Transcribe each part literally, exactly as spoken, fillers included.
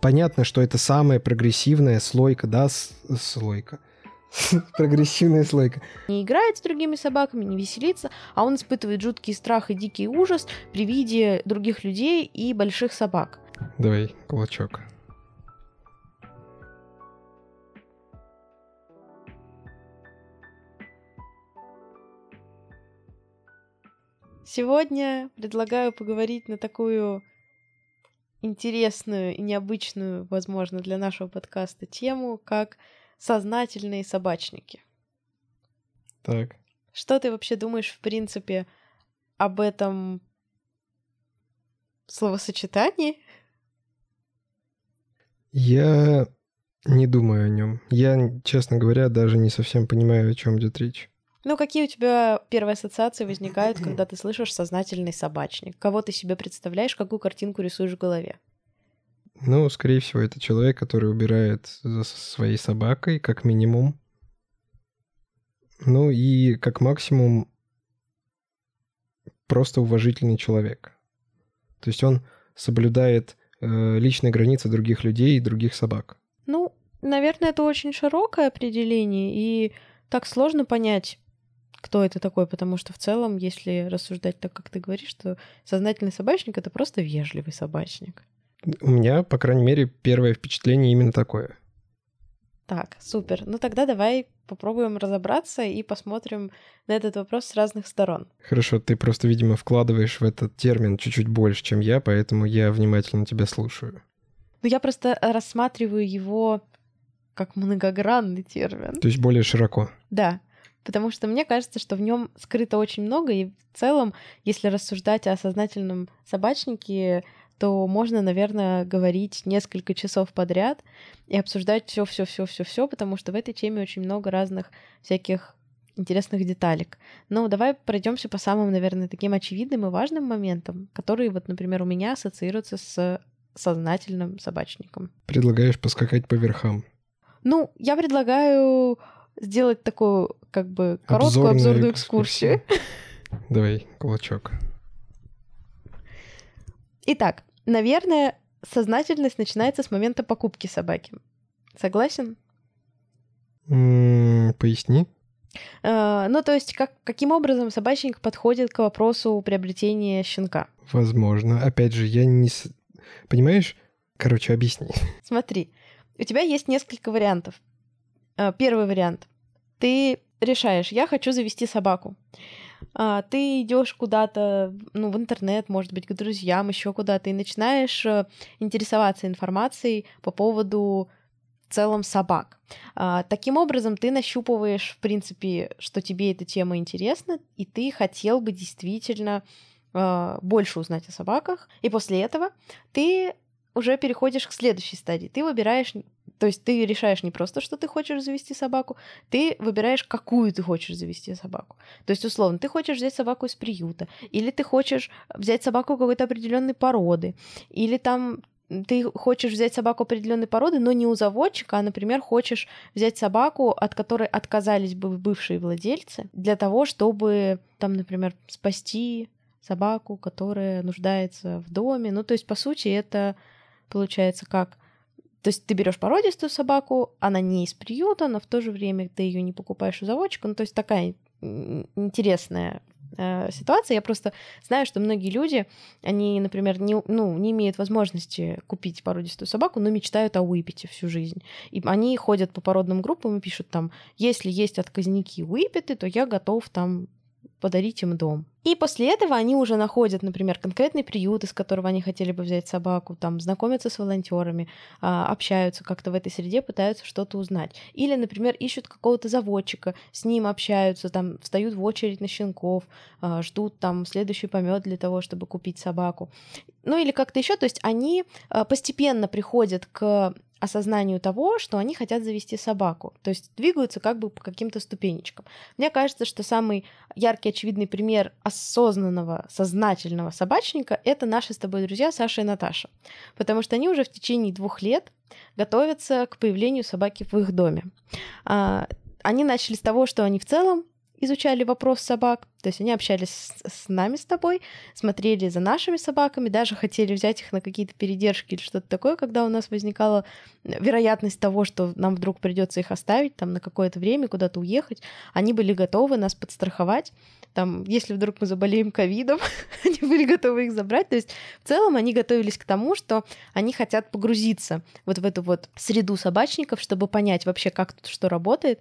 Понятно, что это самая прогрессивная слойка, да, с- слойка. Прогрессивная слойка. Не играет с другими собаками, не веселится, а он испытывает жуткий страх и дикий ужас при виде других людей и больших собак. Давай, кулачок. Сегодня предлагаю поговорить на такую интересную и необычную, возможно, для нашего подкаста тему, как сознательные собачники. Так. Что ты вообще думаешь, в принципе, об этом словосочетании? Я не думаю о нем. Я, честно говоря, даже не совсем понимаю, о чем идет речь. Ну, какие у тебя первые ассоциации возникают, когда ты слышишь «сознательный собачник»? Кого ты себе представляешь, какую картинку рисуешь в голове? Ну, скорее всего, это человек, который убирает за своей собакой, как минимум. Ну и как максимум просто уважительный человек. То есть он соблюдает э, личные границы других людей и других собак. Ну, наверное, это очень широкое определение, и так сложно понять, кто это такой, потому что в целом, если рассуждать так, как ты говоришь, что сознательный собачник — это просто вежливый собачник. У меня, по крайней мере, первое впечатление именно такое. Так, супер. Ну тогда давай попробуем разобраться и посмотрим на этот вопрос с разных сторон. Хорошо, ты просто, видимо, вкладываешь в этот термин чуть-чуть больше, чем я, поэтому я внимательно тебя слушаю. Ну я просто рассматриваю его как многогранный термин. То есть более широко. Да. Потому что мне кажется, что в нем скрыто очень много, и в целом, если рассуждать о сознательном собачнике, то можно, наверное, говорить несколько часов подряд и обсуждать все-все-все-все-все, потому что в этой теме очень много разных всяких интересных деталек. Ну, давай пройдемся по самым, наверное, таким очевидным и важным моментам, которые, вот, например, у меня ассоциируются с сознательным собачником. Предлагаешь поскакать по верхам? Ну, я предлагаю сделать такую, как бы, короткую обзорную, обзорную экскурсию. экскурсию. Давай, кулачок. Итак, наверное, сознательность начинается с момента покупки собаки. Согласен? М-м, поясни. А, ну, то есть, как, каким образом собачник подходит к вопросу приобретения щенка? Возможно. Опять же, я не... С... Понимаешь? Короче, объясни. Смотри, у тебя есть несколько вариантов. Первый вариант. Ты решаешь, я хочу завести собаку. Ты идешь куда-то, ну, в интернет, может быть, к друзьям, еще куда-то, и начинаешь интересоваться информацией по поводу в целом собак. Таким образом, ты нащупываешь, в принципе, что тебе эта тема интересна, и ты хотел бы действительно больше узнать о собаках. И после этого ты уже переходишь к следующей стадии. Ты выбираешь... То есть ты решаешь не просто, что ты хочешь завести собаку, ты выбираешь, какую ты хочешь завести собаку. То есть, условно, ты хочешь взять собаку из приюта, или ты хочешь взять собаку какой-то определенной породы, или там ты хочешь взять собаку определенной породы, но не у заводчика, а, например, хочешь взять собаку, от которой отказались бы бывшие владельцы, для того, чтобы, там, например, спасти собаку, которая нуждается в доме. Ну, то есть, по сути, это получается как... То есть ты берешь породистую собаку, она не из приюта, но в то же время ты ее не покупаешь у заводчика. Ну, то есть такая интересная э, ситуация. Я просто знаю, что многие люди, они, например, не, ну, не имеют возможности купить породистую собаку, но мечтают о уипете всю жизнь. И они ходят по породным группам и пишут там, если есть отказники уипеты, то я готов там подарить им дом. И после этого они уже находят, например, конкретный приют, из которого они хотели бы взять собаку, там, знакомятся с волонтерами, общаются как-то в этой среде, пытаются что-то узнать. Или, например, ищут какого-то заводчика, с ним общаются, там, встают в очередь на щенков, ждут там следующий помет для того, чтобы купить собаку. Ну или как-то еще. То есть они постепенно приходят к осознанию того, что они хотят завести собаку. То есть двигаются как бы по каким-то ступенечкам. Мне кажется, что самый яркий, очевидный пример осознанного, сознательного собачника — это наши с тобой друзья Саша и Наташа. Потому что они уже в течение двух лет готовятся к появлению собаки в их доме. Они начали с того, что они в целом изучали вопрос собак, то есть они общались с, с нами, с тобой, смотрели за нашими собаками, даже хотели взять их на какие-то передержки или что-то такое, когда у нас возникала вероятность того, что нам вдруг придется их оставить там на какое-то время, куда-то уехать, они были готовы нас подстраховать, там, если вдруг мы заболеем ковидом, они были готовы их забрать, то есть в целом они готовились к тому, что они хотят погрузиться вот в эту вот среду собачников, чтобы понять вообще, как тут что работает,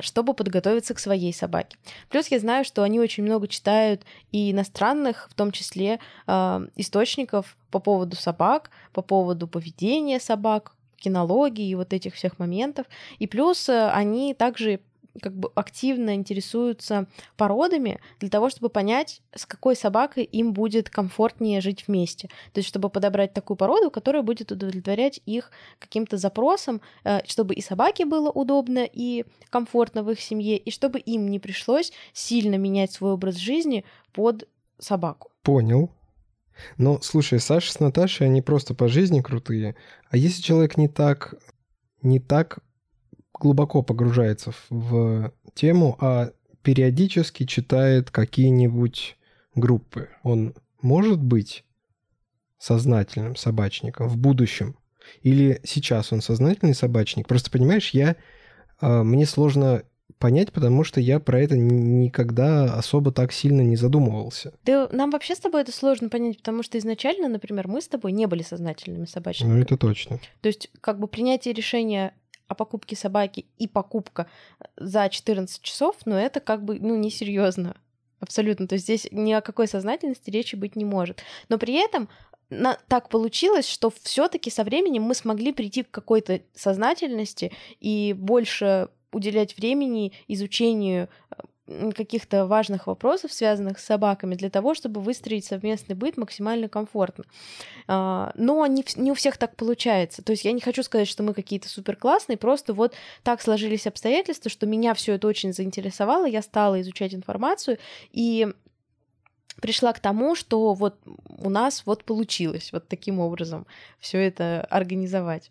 чтобы подготовиться к своей собаке. Плюс я знаю, что они очень много читают и иностранных, в том числе, э, источников по поводу собак, по поводу поведения собак, кинологии и вот этих всех моментов. И плюс э, они также как бы активно интересуются породами для того, чтобы понять, с какой собакой им будет комфортнее жить вместе. То есть, чтобы подобрать такую породу, которая будет удовлетворять их каким-то запросам, чтобы и собаке было удобно и комфортно в их семье, и чтобы им не пришлось сильно менять свой образ жизни под собаку. Понял. Но, слушай, Саша с Наташей, они просто по жизни крутые. А если человек не так... не так... глубоко погружается в тему, а периодически читает какие-нибудь группы. Он может быть сознательным собачником в будущем? Или сейчас он сознательный собачник? Просто, понимаешь, я, мне сложно понять, потому что я про это никогда особо так сильно не задумывался. Да нам вообще с тобой это сложно понять, потому что изначально, например, мы с тобой не были сознательными собачниками. Ну, это точно. То есть как бы принятие решения о покупке собаки и покупка за четырнадцать часов, но это как бы, ну, несерьезно абсолютно. То есть здесь ни о какой сознательности речи быть не может. Но при этом на, так получилось, что все-таки со временем мы смогли прийти к какой-то сознательности и больше уделять времени изучению каких-то важных вопросов, связанных с собаками, для того, чтобы выстроить совместный быт максимально комфортно. Но не, не у всех так получается. То есть я не хочу сказать, что мы какие-то суперклассные, просто вот так сложились обстоятельства, что меня все это очень заинтересовало, я стала изучать информацию и пришла к тому, что вот у нас вот получилось вот таким образом все это организовать.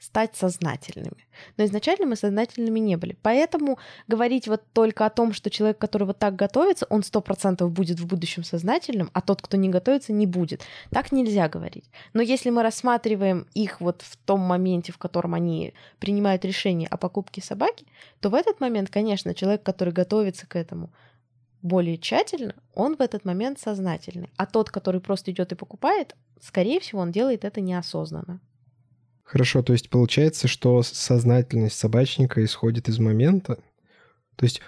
Стать сознательными. Но изначально мы сознательными не были. Поэтому говорить вот только о том, что человек, который вот так готовится, он сто процентов будет в будущем сознательным, а тот, кто не готовится, не будет. Так нельзя говорить. Но если мы рассматриваем их вот в том моменте, в котором они принимают решение о покупке собаки, то в этот момент, конечно, человек, который готовится к этому более тщательно, он в этот момент сознательный. А тот, который просто идет и покупает, скорее всего, он делает это неосознанно. Хорошо, то есть получается, что сознательность собачника исходит из момента, то есть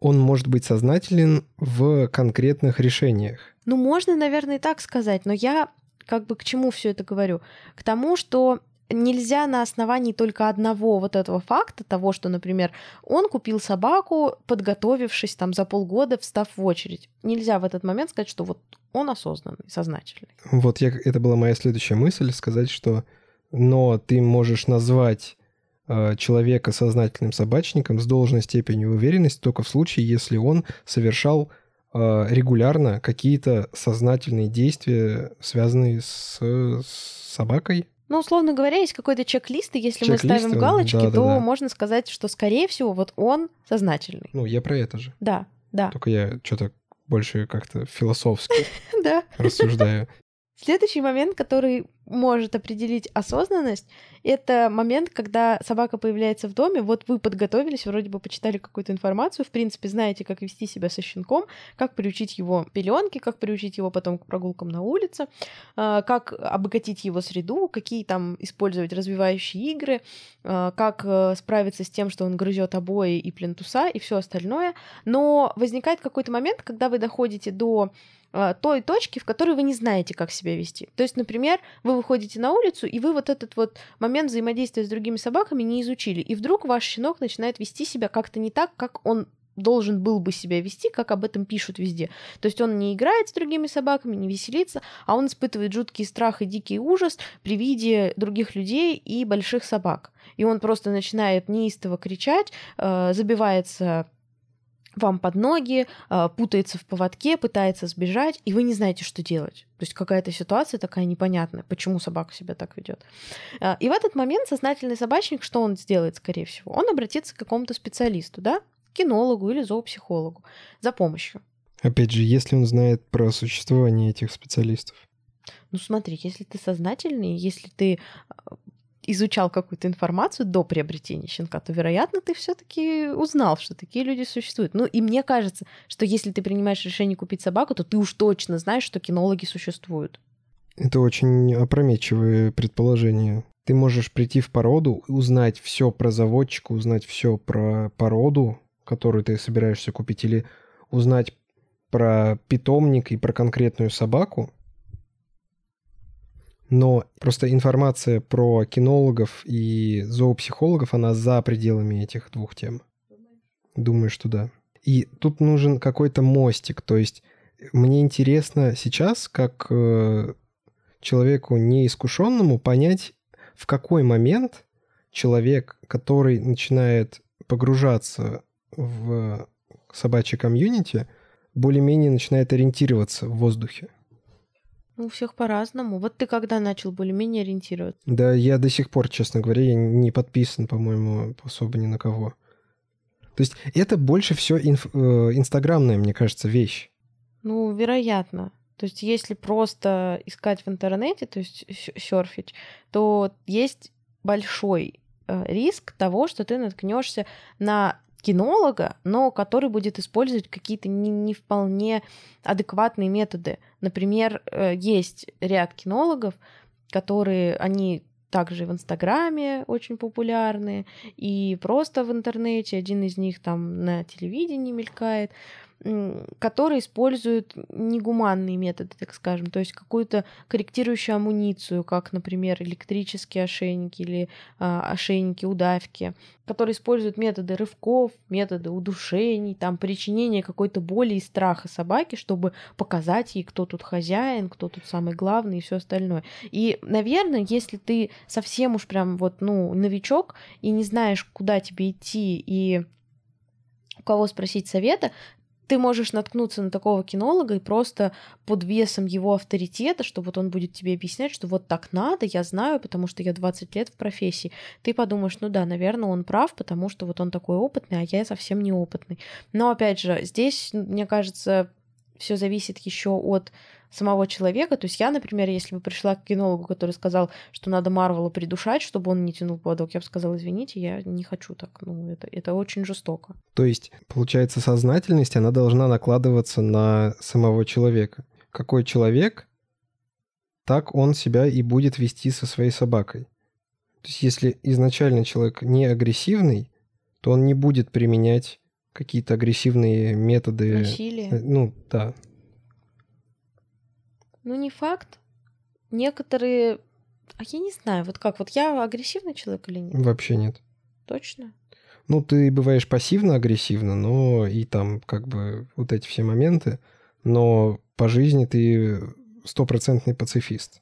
он может быть сознателен в конкретных решениях. Ну, можно, наверное, и так сказать, но я как бы к чему все это говорю? К тому, что нельзя на основании только одного вот этого факта, того, что, например, он купил собаку, подготовившись там за полгода, встав в очередь. Нельзя в этот момент сказать, что вот он осознанный, сознательный. Вот я, это была моя следующая мысль, сказать, что но ты можешь назвать э, человека сознательным собачником с должной степенью уверенности только в случае, если он совершал э, регулярно какие-то сознательные действия, связанные с, с собакой. Ну, условно говоря, есть какой-то чек-лист, и если чек-лист, мы ставим галочки, да, да, то да. Можно сказать, что, скорее всего, вот он сознательный. Ну, я про это же. Да, да. Только я что-то больше как-то философски рассуждаю. Следующий момент, который может определить осознанность, это момент, когда собака появляется в доме, вот вы подготовились, вроде бы почитали какую-то информацию, в принципе, знаете, как вести себя со щенком, как приучить его пеленки, как приучить его потом к прогулкам на улице, как обогатить его среду, какие там использовать развивающие игры, как справиться с тем, что он грызет обои и плинтуса и все остальное. Но возникает какой-то момент, когда вы доходите до той точки, в которой вы не знаете, как себя вести. То есть, например, вы выходите на улицу, и вы вот этот вот момент взаимодействия с другими собаками не изучили, и вдруг ваш щенок начинает вести себя как-то не так, как он должен был бы себя вести, как об этом пишут везде. То есть он не играет с другими собаками, не веселится, а он испытывает жуткий страх и дикий ужас при виде других людей и больших собак. И он просто начинает неистово кричать, забивается вам под ноги, путается в поводке, пытается сбежать, и вы не знаете, что делать. То есть какая-то ситуация такая непонятная, почему собака себя так ведет. И в этот момент сознательный собачник, что он сделает, скорее всего? Он обратится к какому-то специалисту, да? кинологу или зоопсихологу за помощью. Опять же, если он знает про существование этих специалистов. Ну смотри, если ты сознательный, если ты изучал какую-то информацию до приобретения щенка, то, вероятно, ты все-таки узнал, что такие люди существуют. Ну и мне кажется, что если ты принимаешь решение купить собаку, то ты уж точно знаешь, что кинологи существуют. Это очень опрометчивое предположение. Ты можешь прийти в породу, узнать все про заводчика, узнать все про породу, которую ты собираешься купить, или узнать про питомник и про конкретную собаку. Но просто информация про кинологов и зоопсихологов, она за пределами этих двух тем. Думаю, что да. И тут нужен какой-то мостик. То есть мне интересно сейчас, как э, человеку неискушенному, понять, в какой момент человек, который начинает погружаться в собачье комьюнити, более-менее начинает ориентироваться в воздухе. У всех по-разному. Вот ты когда начал более-менее ориентироваться? Да, я до сих пор, честно говоря, я не подписан, по-моему, особо ни на кого. То есть это больше все инф- инстаграмная, мне кажется, вещь. Ну, вероятно. То есть если просто искать в интернете, то есть серфить, то есть большой риск того, что ты наткнешься на кинолога, но который будет использовать какие-то не, не вполне адекватные методы. Например, есть ряд кинологов, которые, они также в Инстаграме очень популярны, и просто в интернете, один из них там на телевидении мелькает, которые используют негуманные методы, так скажем, то есть какую-то корректирующую амуницию, как, например, электрические ошейники или а, ошейники, удавки, которые используют методы рывков, методы удушений, там, причинения какой-то боли и страха собаке, чтобы показать ей, кто тут хозяин, кто тут самый главный и все остальное. И, наверное, если ты совсем уж прям вот, ну, новичок и не знаешь, куда тебе идти и у кого спросить совета, ты можешь наткнуться на такого кинолога и просто под весом его авторитета, что вот он будет тебе объяснять, что вот так надо, я знаю, потому что я двадцать лет в профессии. Ты подумаешь, ну да, наверное, он прав, потому что вот он такой опытный, а я совсем неопытный. Но опять же, здесь, мне кажется, все зависит еще от самого человека. То есть я, например, если бы пришла к кинологу, который сказал, что надо Марвела придушать, чтобы он не тянул поводок, я бы сказала, извините, я не хочу так. Ну, это, это очень жестоко. То есть, получается, сознательность, она должна накладываться на самого человека. Какой человек, так он себя и будет вести со своей собакой. То есть если изначально человек не агрессивный, то он не будет применять какие-то агрессивные методы. Насилие. Ну, да. Ну, не факт. Некоторые... А я не знаю, вот как, вот я агрессивный человек или нет? Вообще нет. Точно? Ну, ты бываешь пассивно-агрессивно, но и там как бы вот эти все моменты, но по жизни ты стопроцентный пацифист.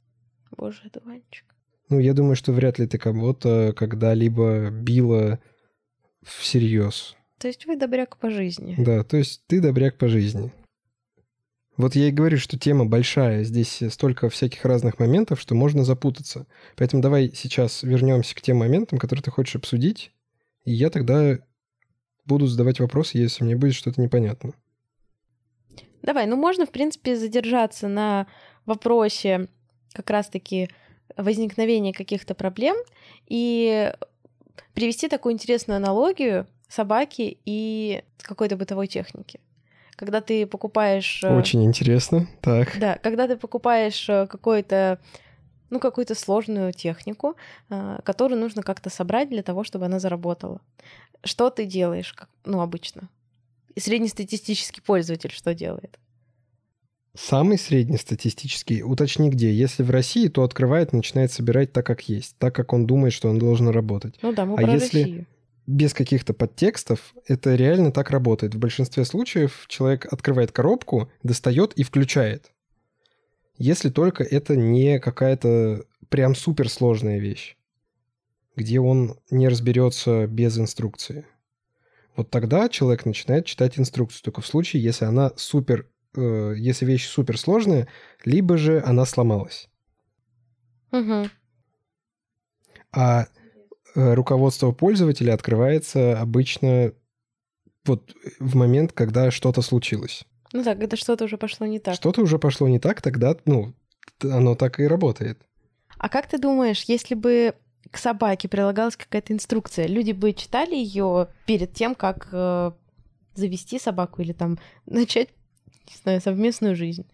Боже, это Ванечка. Ну, я думаю, что вряд ли ты кого-то когда-либо била всерьез. То есть вы добряк по жизни. Да, то есть ты добряк по жизни. Вот я и говорю, что тема большая. Здесь столько всяких разных моментов, что можно запутаться. Поэтому давай сейчас вернемся к тем моментам, которые ты хочешь обсудить. И я тогда буду задавать вопросы, если мне будет что-то непонятно. Давай, ну можно, в принципе, задержаться на вопросе как раз-таки возникновения каких-то проблем и привести такую интересную аналогию собаки и какой-то бытовой техники. Когда ты покупаешь... Очень интересно, так. Да, когда ты покупаешь какую-то, ну, какую-то сложную технику, которую нужно как-то собрать для того, чтобы она заработала. Что ты делаешь, ну, обычно? И среднестатистический пользователь что делает? Самый среднестатистический, уточни где. Если в России, то открывает, начинает собирать так, как есть, так, как он думает, что он должен работать. Ну да, мы а про если... Россию. Без каких-то подтекстов, это реально так работает. В большинстве случаев человек открывает коробку, достает и включает. Если только это не какая-то прям суперсложная вещь, где он не разберется без инструкции. Вот тогда человек начинает читать инструкцию, только в случае, если она супер, э, если вещь суперсложная, либо же она сломалась. Угу. А руководство пользователя открывается обычно вот в момент, когда что-то случилось. Ну да, когда что-то уже пошло не так. Что-то уже пошло не так, тогда, ну, оно так и работает. А как ты думаешь, если бы к собаке прилагалась какая-то инструкция, люди бы читали ее перед тем, как э, завести собаку или там начать, не знаю, совместную жизнь?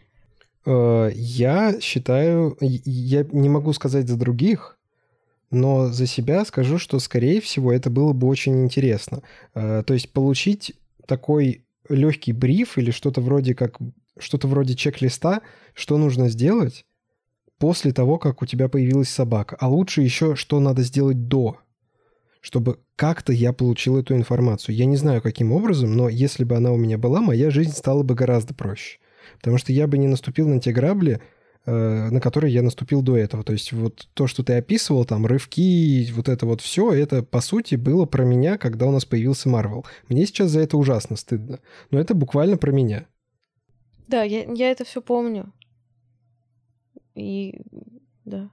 Я считаю, я не могу сказать за других, но за себя скажу, что, скорее всего, это было бы очень интересно. То есть получить такой легкий бриф или что-то вроде как что-то вроде чек-листа, что нужно сделать после того, как у тебя появилась собака. А лучше еще, что надо сделать до, чтобы как-то я получил эту информацию. Я не знаю, каким образом, но если бы она у меня была, моя жизнь стала бы гораздо проще. Потому что я бы не наступил на те грабли, на которые я наступил до этого. То есть вот то, что ты описывал, там, рывки, вот это вот все, это, по сути, было про меня, когда у нас появился Marvel. Мне сейчас за это ужасно стыдно. Но это буквально про меня. Да, я, я это все помню. И да.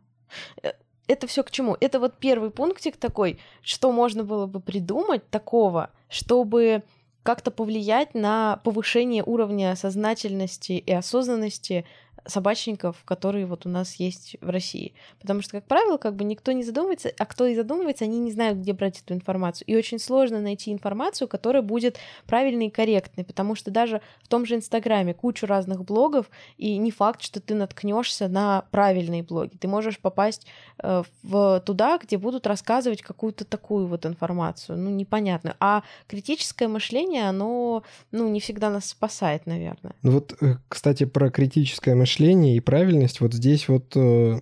Это все к чему? Это вот первый пунктик такой, что можно было бы придумать такого, чтобы как-то повлиять на повышение уровня сознательности и осознанности собачников, которые вот у нас есть в России. Потому что, как правило, как бы никто не задумывается, а кто и задумывается, они не знают, где брать эту информацию. И очень сложно найти информацию, которая будет правильной и корректной, потому что даже в том же Инстаграме кучу разных блогов, и не факт, что ты наткнешься на правильные блоги. Ты можешь попасть э, в, туда, где будут рассказывать какую-то такую вот информацию, ну, непонятную. А критическое мышление, оно, ну, не всегда нас спасает, наверное. Ну вот, кстати, про критическое мышление и правильность, вот здесь вот э,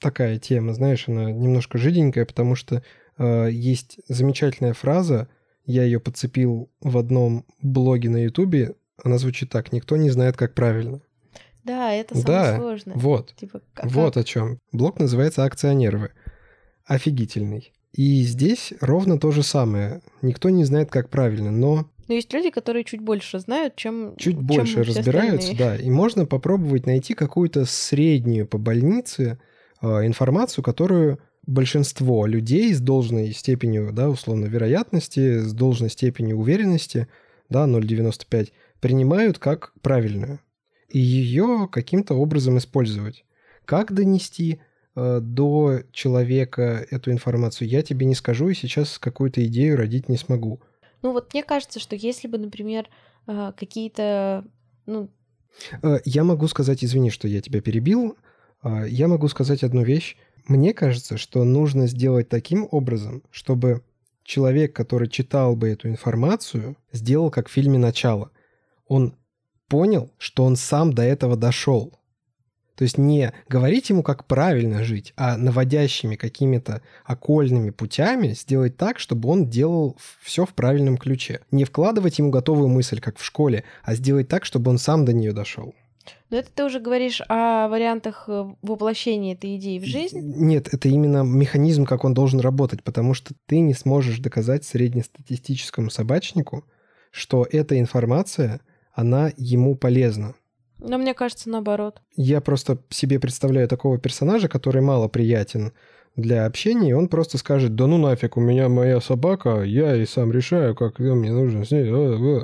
такая тема, знаешь, она немножко жиденькая, потому что э, есть замечательная фраза, я ее подцепил в одном блоге на Ютубе, она звучит так: никто не знает, как правильно. Да, это самое да, сложное. Вот, типа, как... вот о чем. Блог называется «Акция нервы». Офигительный. И здесь ровно то же самое. Никто не знает, как правильно, но... Но есть люди, которые чуть больше знают, чем... Чуть чем больше разбираются, остальные. Да. И можно попробовать найти какую-то среднюю по больнице э, информацию, которую большинство людей с должной степенью, да, условно, вероятности, с должной степенью уверенности, да, ноль целых девяносто пять сотых, принимают как правильную. И ее каким-то образом использовать. Как донести э, до человека эту информацию, я тебе не скажу, и сейчас какую-то идею родить не смогу. Ну вот мне кажется, что если бы, например, какие-то... Ну... Я могу сказать, извини, что я тебя перебил, я могу сказать одну вещь. Мне кажется, что нужно сделать таким образом, чтобы человек, который читал бы эту информацию, сделал как в фильме «Начало». Он понял, что он сам до этого дошел. То есть не говорить ему, как правильно жить, а наводящими какими-то окольными путями сделать так, чтобы он делал все в правильном ключе. Не вкладывать ему готовую мысль, как в школе, а сделать так, чтобы он сам до нее дошел. Но это ты уже говоришь о вариантах воплощения этой идеи в жизнь? Нет, это именно механизм, как он должен работать, потому что ты не сможешь доказать среднестатистическому собачнику, что эта информация, она ему полезна. Но мне кажется, наоборот. Я просто себе представляю такого персонажа, который мало приятен для общения, и он просто скажет: да ну нафиг, у меня моя собака, я и сам решаю, как мне нужно с ней,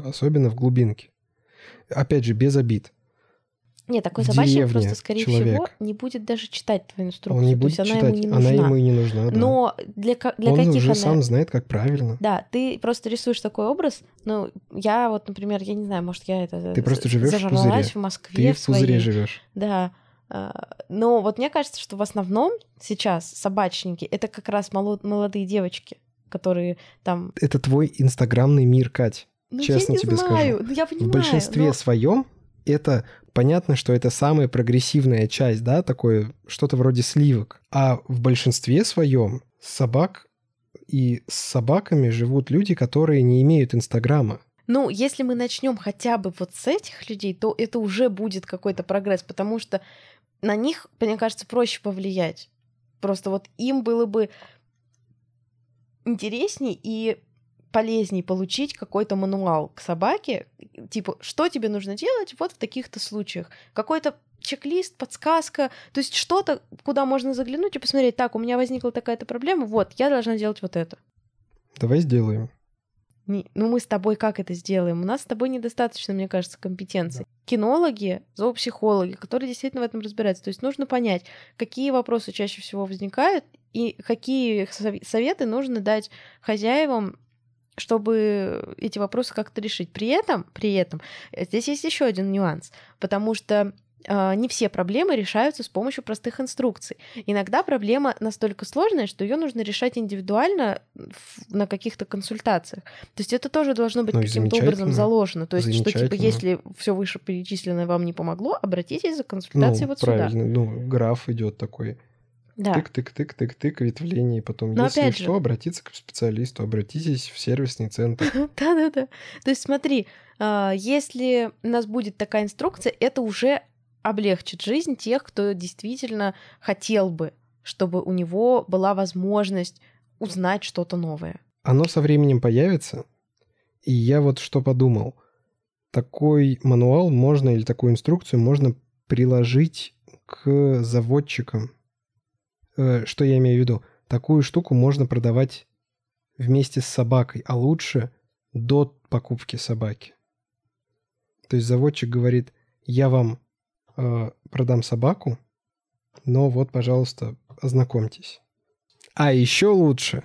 особенно в глубинке. Опять же, без обид. Нет, такой собачник просто, скорее человек. всего, не будет даже читать твою инструкцию. Он не будет читать, она ему не нужна. Она ему и не нужна, да. Но для, для он каких уже она... сам знает, как правильно. Да, ты просто рисуешь такой образ. Ну, я вот, например, я не знаю, может, я это... Ты просто живешь в пузыре. в Москве. Ты в пузыре живешь. Да. Но вот мне кажется, что в основном сейчас собачники — это как раз молодые девочки, которые там... Это твой инстаграмный мир, Кать. Ну, честно тебе скажу. Я не знаю, я понимаю. В большинстве но... своем это... Понятно, что это самая прогрессивная часть, да, такое что-то вроде сливок. А в большинстве своем собак и с собаками живут люди, которые не имеют Инстаграма. Ну, если мы начнем хотя бы вот с этих людей, то это уже будет какой-то прогресс, потому что на них, мне кажется, проще повлиять. Просто вот им было бы интересней и полезней получить какой-то мануал к собаке, типа, что тебе нужно делать вот в таких-то случаях. Какой-то чек-лист, подсказка, то есть что-то, куда можно заглянуть и посмотреть: так, у меня возникла такая-то проблема, вот, я должна делать вот это. Давай сделаем. Ну, мы с тобой как это сделаем? У нас с тобой недостаточно, мне кажется, компетенций. Кинологи, зоопсихологи, которые действительно в этом разбираются. То есть нужно понять, какие вопросы чаще всего возникают и какие советы нужно дать хозяевам, чтобы эти вопросы как-то решить. При этом, при этом здесь есть еще один нюанс, потому что не все проблемы решаются с помощью простых инструкций. Иногда проблема настолько сложная, что ее нужно решать индивидуально на каких-то консультациях. То есть это тоже должно быть ну, каким-то образом заложено. То есть, что типа, если все вышеперечисленное вам не помогло, обратитесь за консультацией ну, вот правильно. Сюда. Ну, граф идет такой. Да. Тык-тык-тык-тык-тык, ветвление, и потом, но если что, же... обратиться к специалисту, обратитесь в сервисный центр. Да-да-да. То есть смотри, если у нас будет такая инструкция, это уже облегчит жизнь тех, кто действительно хотел бы, чтобы у него была возможность узнать что-то новое. Оно со временем появится, и я вот что подумал. Такой мануал можно, или такую инструкцию можно приложить к заводчикам. Что я имею в виду? Такую штуку можно продавать вместе с собакой, а лучше до покупки собаки. То есть заводчик говорит, я вам э, продам собаку, но вот, пожалуйста, ознакомьтесь. А еще лучше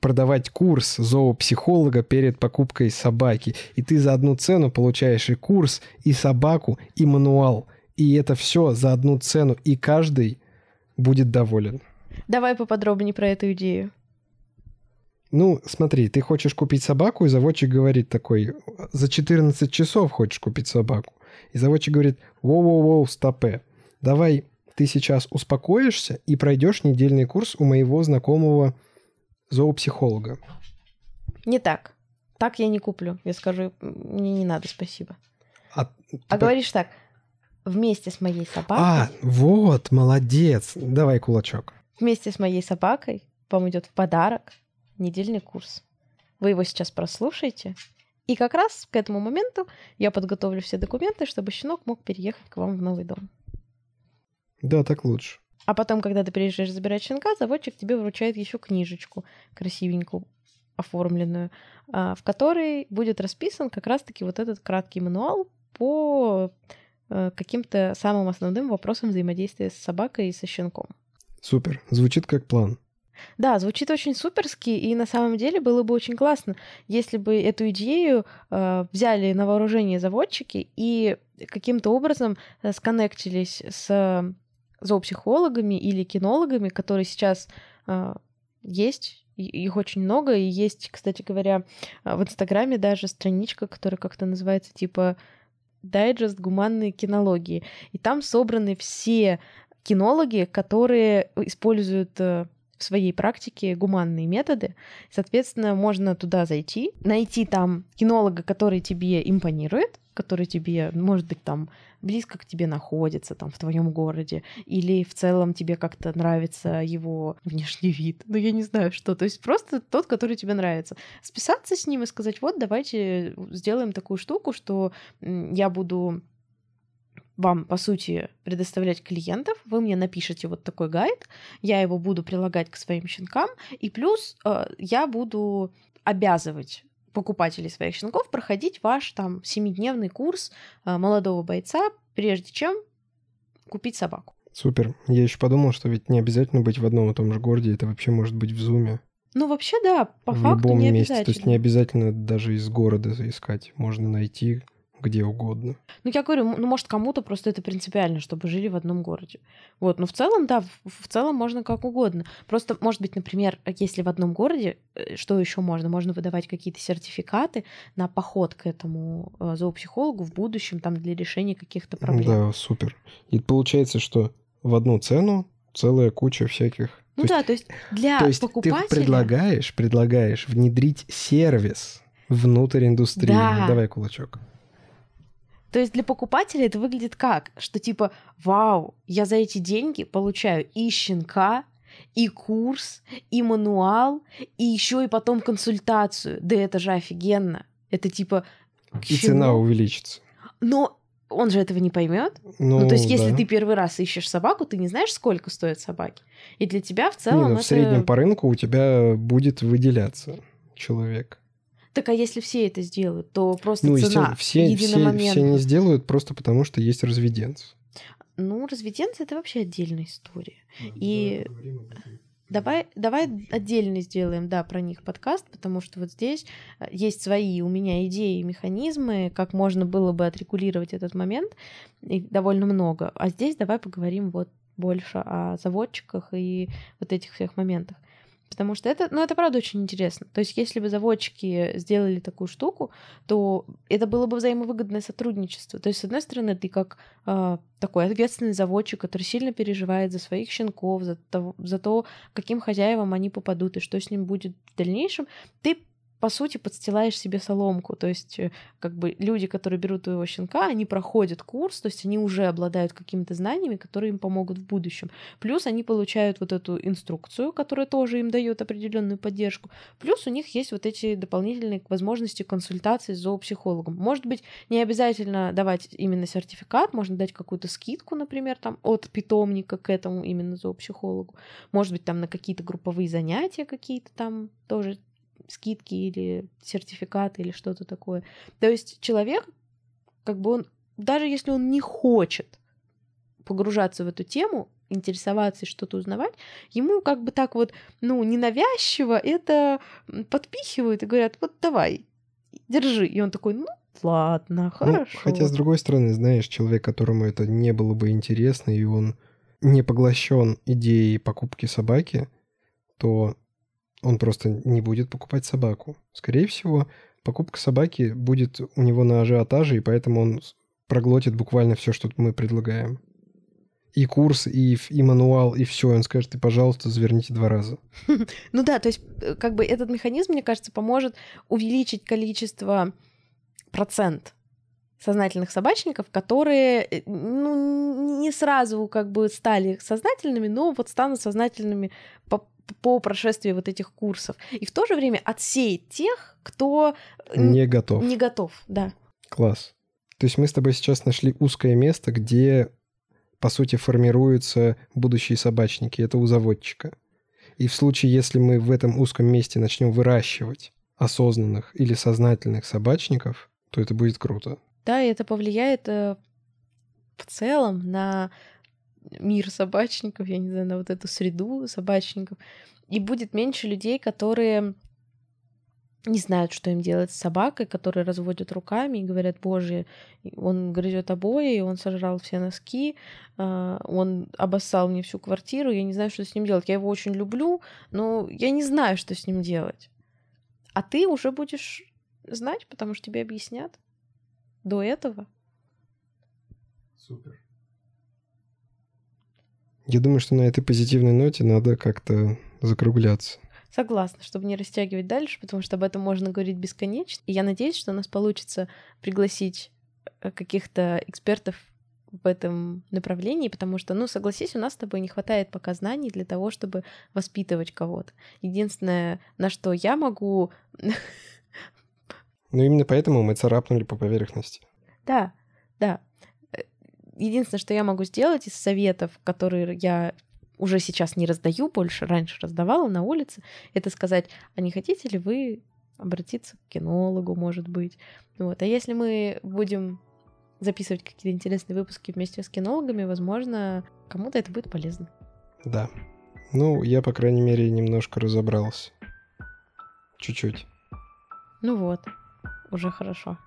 продавать курс зоопсихолога перед покупкой собаки. И ты за одну цену получаешь и курс, и собаку, и мануал. И это все за одну цену. И каждый будет доволен. Давай поподробнее про эту идею. Ну, смотри, ты хочешь купить собаку, и заводчик говорит такой, за четырнадцать часов хочешь купить собаку. И заводчик говорит, воу-воу-воу, стопэ, давай ты сейчас успокоишься и пройдешь недельный курс у моего знакомого зоопсихолога. Не так. Так я не куплю. Я скажу, мне не надо, спасибо. А, а говоришь так... Вместе с моей собакой... А, вот, молодец. Давай кулачок. Вместе с моей собакой вам идет в подарок недельный курс. Вы его сейчас прослушаете. И как раз к этому моменту я подготовлю все документы, чтобы щенок мог переехать к вам в новый дом. Да, так лучше. А потом, когда ты приезжаешь забирать щенка, заводчик тебе вручает еще книжечку красивенькую, оформленную, в которой будет расписан как раз-таки вот этот краткий мануал по... каким-то самым основным вопросом взаимодействия с собакой и со щенком. Супер. Звучит как план. Да, звучит очень суперски, и на самом деле было бы очень классно, если бы эту идею э, взяли на вооружение заводчики и каким-то образом сконнектились с зоопсихологами или кинологами, которые сейчас э, есть, их очень много, и есть, кстати говоря, в Инстаграме даже страничка, которая как-то называется типа... дайджест гуманной кинологии. И там собраны все кинологи, которые используют в своей практике гуманные методы. Соответственно, можно туда зайти, найти там кинолога, который тебе импонирует, который тебе, может быть, там близко к тебе находится, там, в твоем городе, или в целом тебе как-то нравится его внешний вид. Ну, я не знаю, что. То есть просто тот, который тебе нравится. Списаться с ним и сказать, вот, давайте сделаем такую штуку, что я буду вам, по сути, предоставлять клиентов, вы мне напишите вот такой гайд, я его буду прилагать к своим щенкам, и плюс э, я буду обязывать покупателей своих щенков проходить ваш там семидневный курс молодого бойца, прежде чем купить собаку. Супер. Я еще подумал, что ведь не обязательно быть в одном и том же городе, это вообще может быть в зуме. Ну, вообще, да, по в факту любом не месте. Обязательно. То есть не обязательно даже из города заискать. Можно найти где угодно. Ну, я говорю, ну, может, кому-то просто это принципиально, чтобы жили в одном городе. Вот, но в целом, да, в, в целом можно как угодно. Просто, может быть, например, если в одном городе, что еще можно? Можно выдавать какие-то сертификаты на поход к этому зоопсихологу в будущем, там, для решения каких-то проблем. Да, супер. И получается, что в одну цену целая куча всяких... Ну то да, есть... то есть для то есть покупателя... ты предлагаешь, предлагаешь внедрить сервис внутрь индустрии. Да. Давай кулачок. То есть для покупателя это выглядит как? Что типа, вау, я за эти деньги получаю и щенка, и курс, и мануал, и еще и потом консультацию. Да это же офигенно. Это типа... И чему? Цена увеличится. Но он же этого не поймет. Ну, ну, то есть да. Если ты первый раз ищешь собаку, ты не знаешь, сколько стоят собаки. И для тебя в целом не, ну, это... В среднем по рынку у тебя будет выделяться человек. Так а если все это сделают, то просто ну, цена все, единомоментно. Все, все не сделают просто потому, что есть разведенцы. Ну, разведенцы — это вообще отдельная история. Да, и давай, давай отдельно сделаем, да, про них подкаст, потому что вот здесь есть свои у меня идеи и механизмы, как можно было бы отрегулировать этот момент, их довольно много. А здесь давай поговорим вот больше о заводчиках и вот этих всех моментах. Потому что это, ну, это правда очень интересно. То есть если бы заводчики сделали такую штуку, то это было бы взаимовыгодное сотрудничество. То есть, с одной стороны, ты как э, такой ответственный заводчик, который сильно переживает за своих щенков, за то, за то, каким хозяевам они попадут и что с ним будет в дальнейшем, ты, по сути, подстилаешь себе соломку. То есть как бы люди, которые берут твоего щенка, они проходят курс, то есть они уже обладают какими-то знаниями, которые им помогут в будущем. Плюс они получают вот эту инструкцию, которая тоже им дает определенную поддержку. Плюс у них есть вот эти дополнительные возможности консультации с зоопсихологом. Может быть, не обязательно давать именно сертификат, можно дать какую-то скидку, например, там, от питомника к этому именно зоопсихологу. Может быть, там на какие-то групповые занятия какие-то там тоже скидки или сертификаты или что-то такое. То есть человек, как бы он, даже если он не хочет погружаться в эту тему, интересоваться и что-то узнавать, ему как бы так вот, ну, ненавязчиво это подпихивают и говорят, вот давай, держи. И он такой, ну, ладно, хорошо. Ну, хотя, с другой стороны, знаешь, человек, которому это не было бы интересно, и он не поглощен идеей покупки собаки, то он просто не будет покупать собаку. Скорее всего, покупка собаки будет у него на ажиотаже, и поэтому он проглотит буквально все, что мы предлагаем. И курс, и, и мануал, и все. Он скажет, и, пожалуйста, заверните два раза. Ну да, то есть как бы этот механизм, мне кажется, поможет увеличить количество процент сознательных собачников, которые ну, не сразу как бы стали сознательными, но вот станут сознательными по по прошествии вот этих курсов. И в то же время отсеять тех, кто не готов. Не готов, да. Класс. То есть мы с тобой сейчас нашли узкое место, где, по сути, формируются будущие собачники. Это у заводчика. И в случае, если мы в этом узком месте начнем выращивать осознанных или сознательных собачников, то это будет круто. Да, и это повлияет э, в целом на мир собачников, я не знаю, на вот эту среду собачников, и будет меньше людей, которые не знают, что им делать с собакой, которые разводят руками и говорят, боже, он грызет обои, он сожрал все носки, он обоссал мне всю квартиру, я не знаю, что с ним делать, я его очень люблю, но я не знаю, что с ним делать. А ты уже будешь знать, потому что тебе объяснят до этого. Супер. Я думаю, что на этой позитивной ноте надо как-то закругляться. Согласна, чтобы не растягивать дальше, потому что об этом можно говорить бесконечно. И я надеюсь, что у нас получится пригласить каких-то экспертов в этом направлении, потому что, ну, согласись, у нас с тобой не хватает пока знаний для того, чтобы воспитывать кого-то. Единственное, на что я могу... Ну, именно поэтому мы царапнули по поверхности. Да, да. Единственное, что я могу сделать из советов, которые я уже сейчас не раздаю больше, раньше раздавала на улице, это сказать, а не хотите ли вы обратиться к кинологу, может быть. Вот. А если мы будем записывать какие-то интересные выпуски вместе с кинологами, возможно, кому-то это будет полезно. Да. Ну, я, по крайней мере, немножко разобрался. Чуть-чуть. Ну вот, уже хорошо.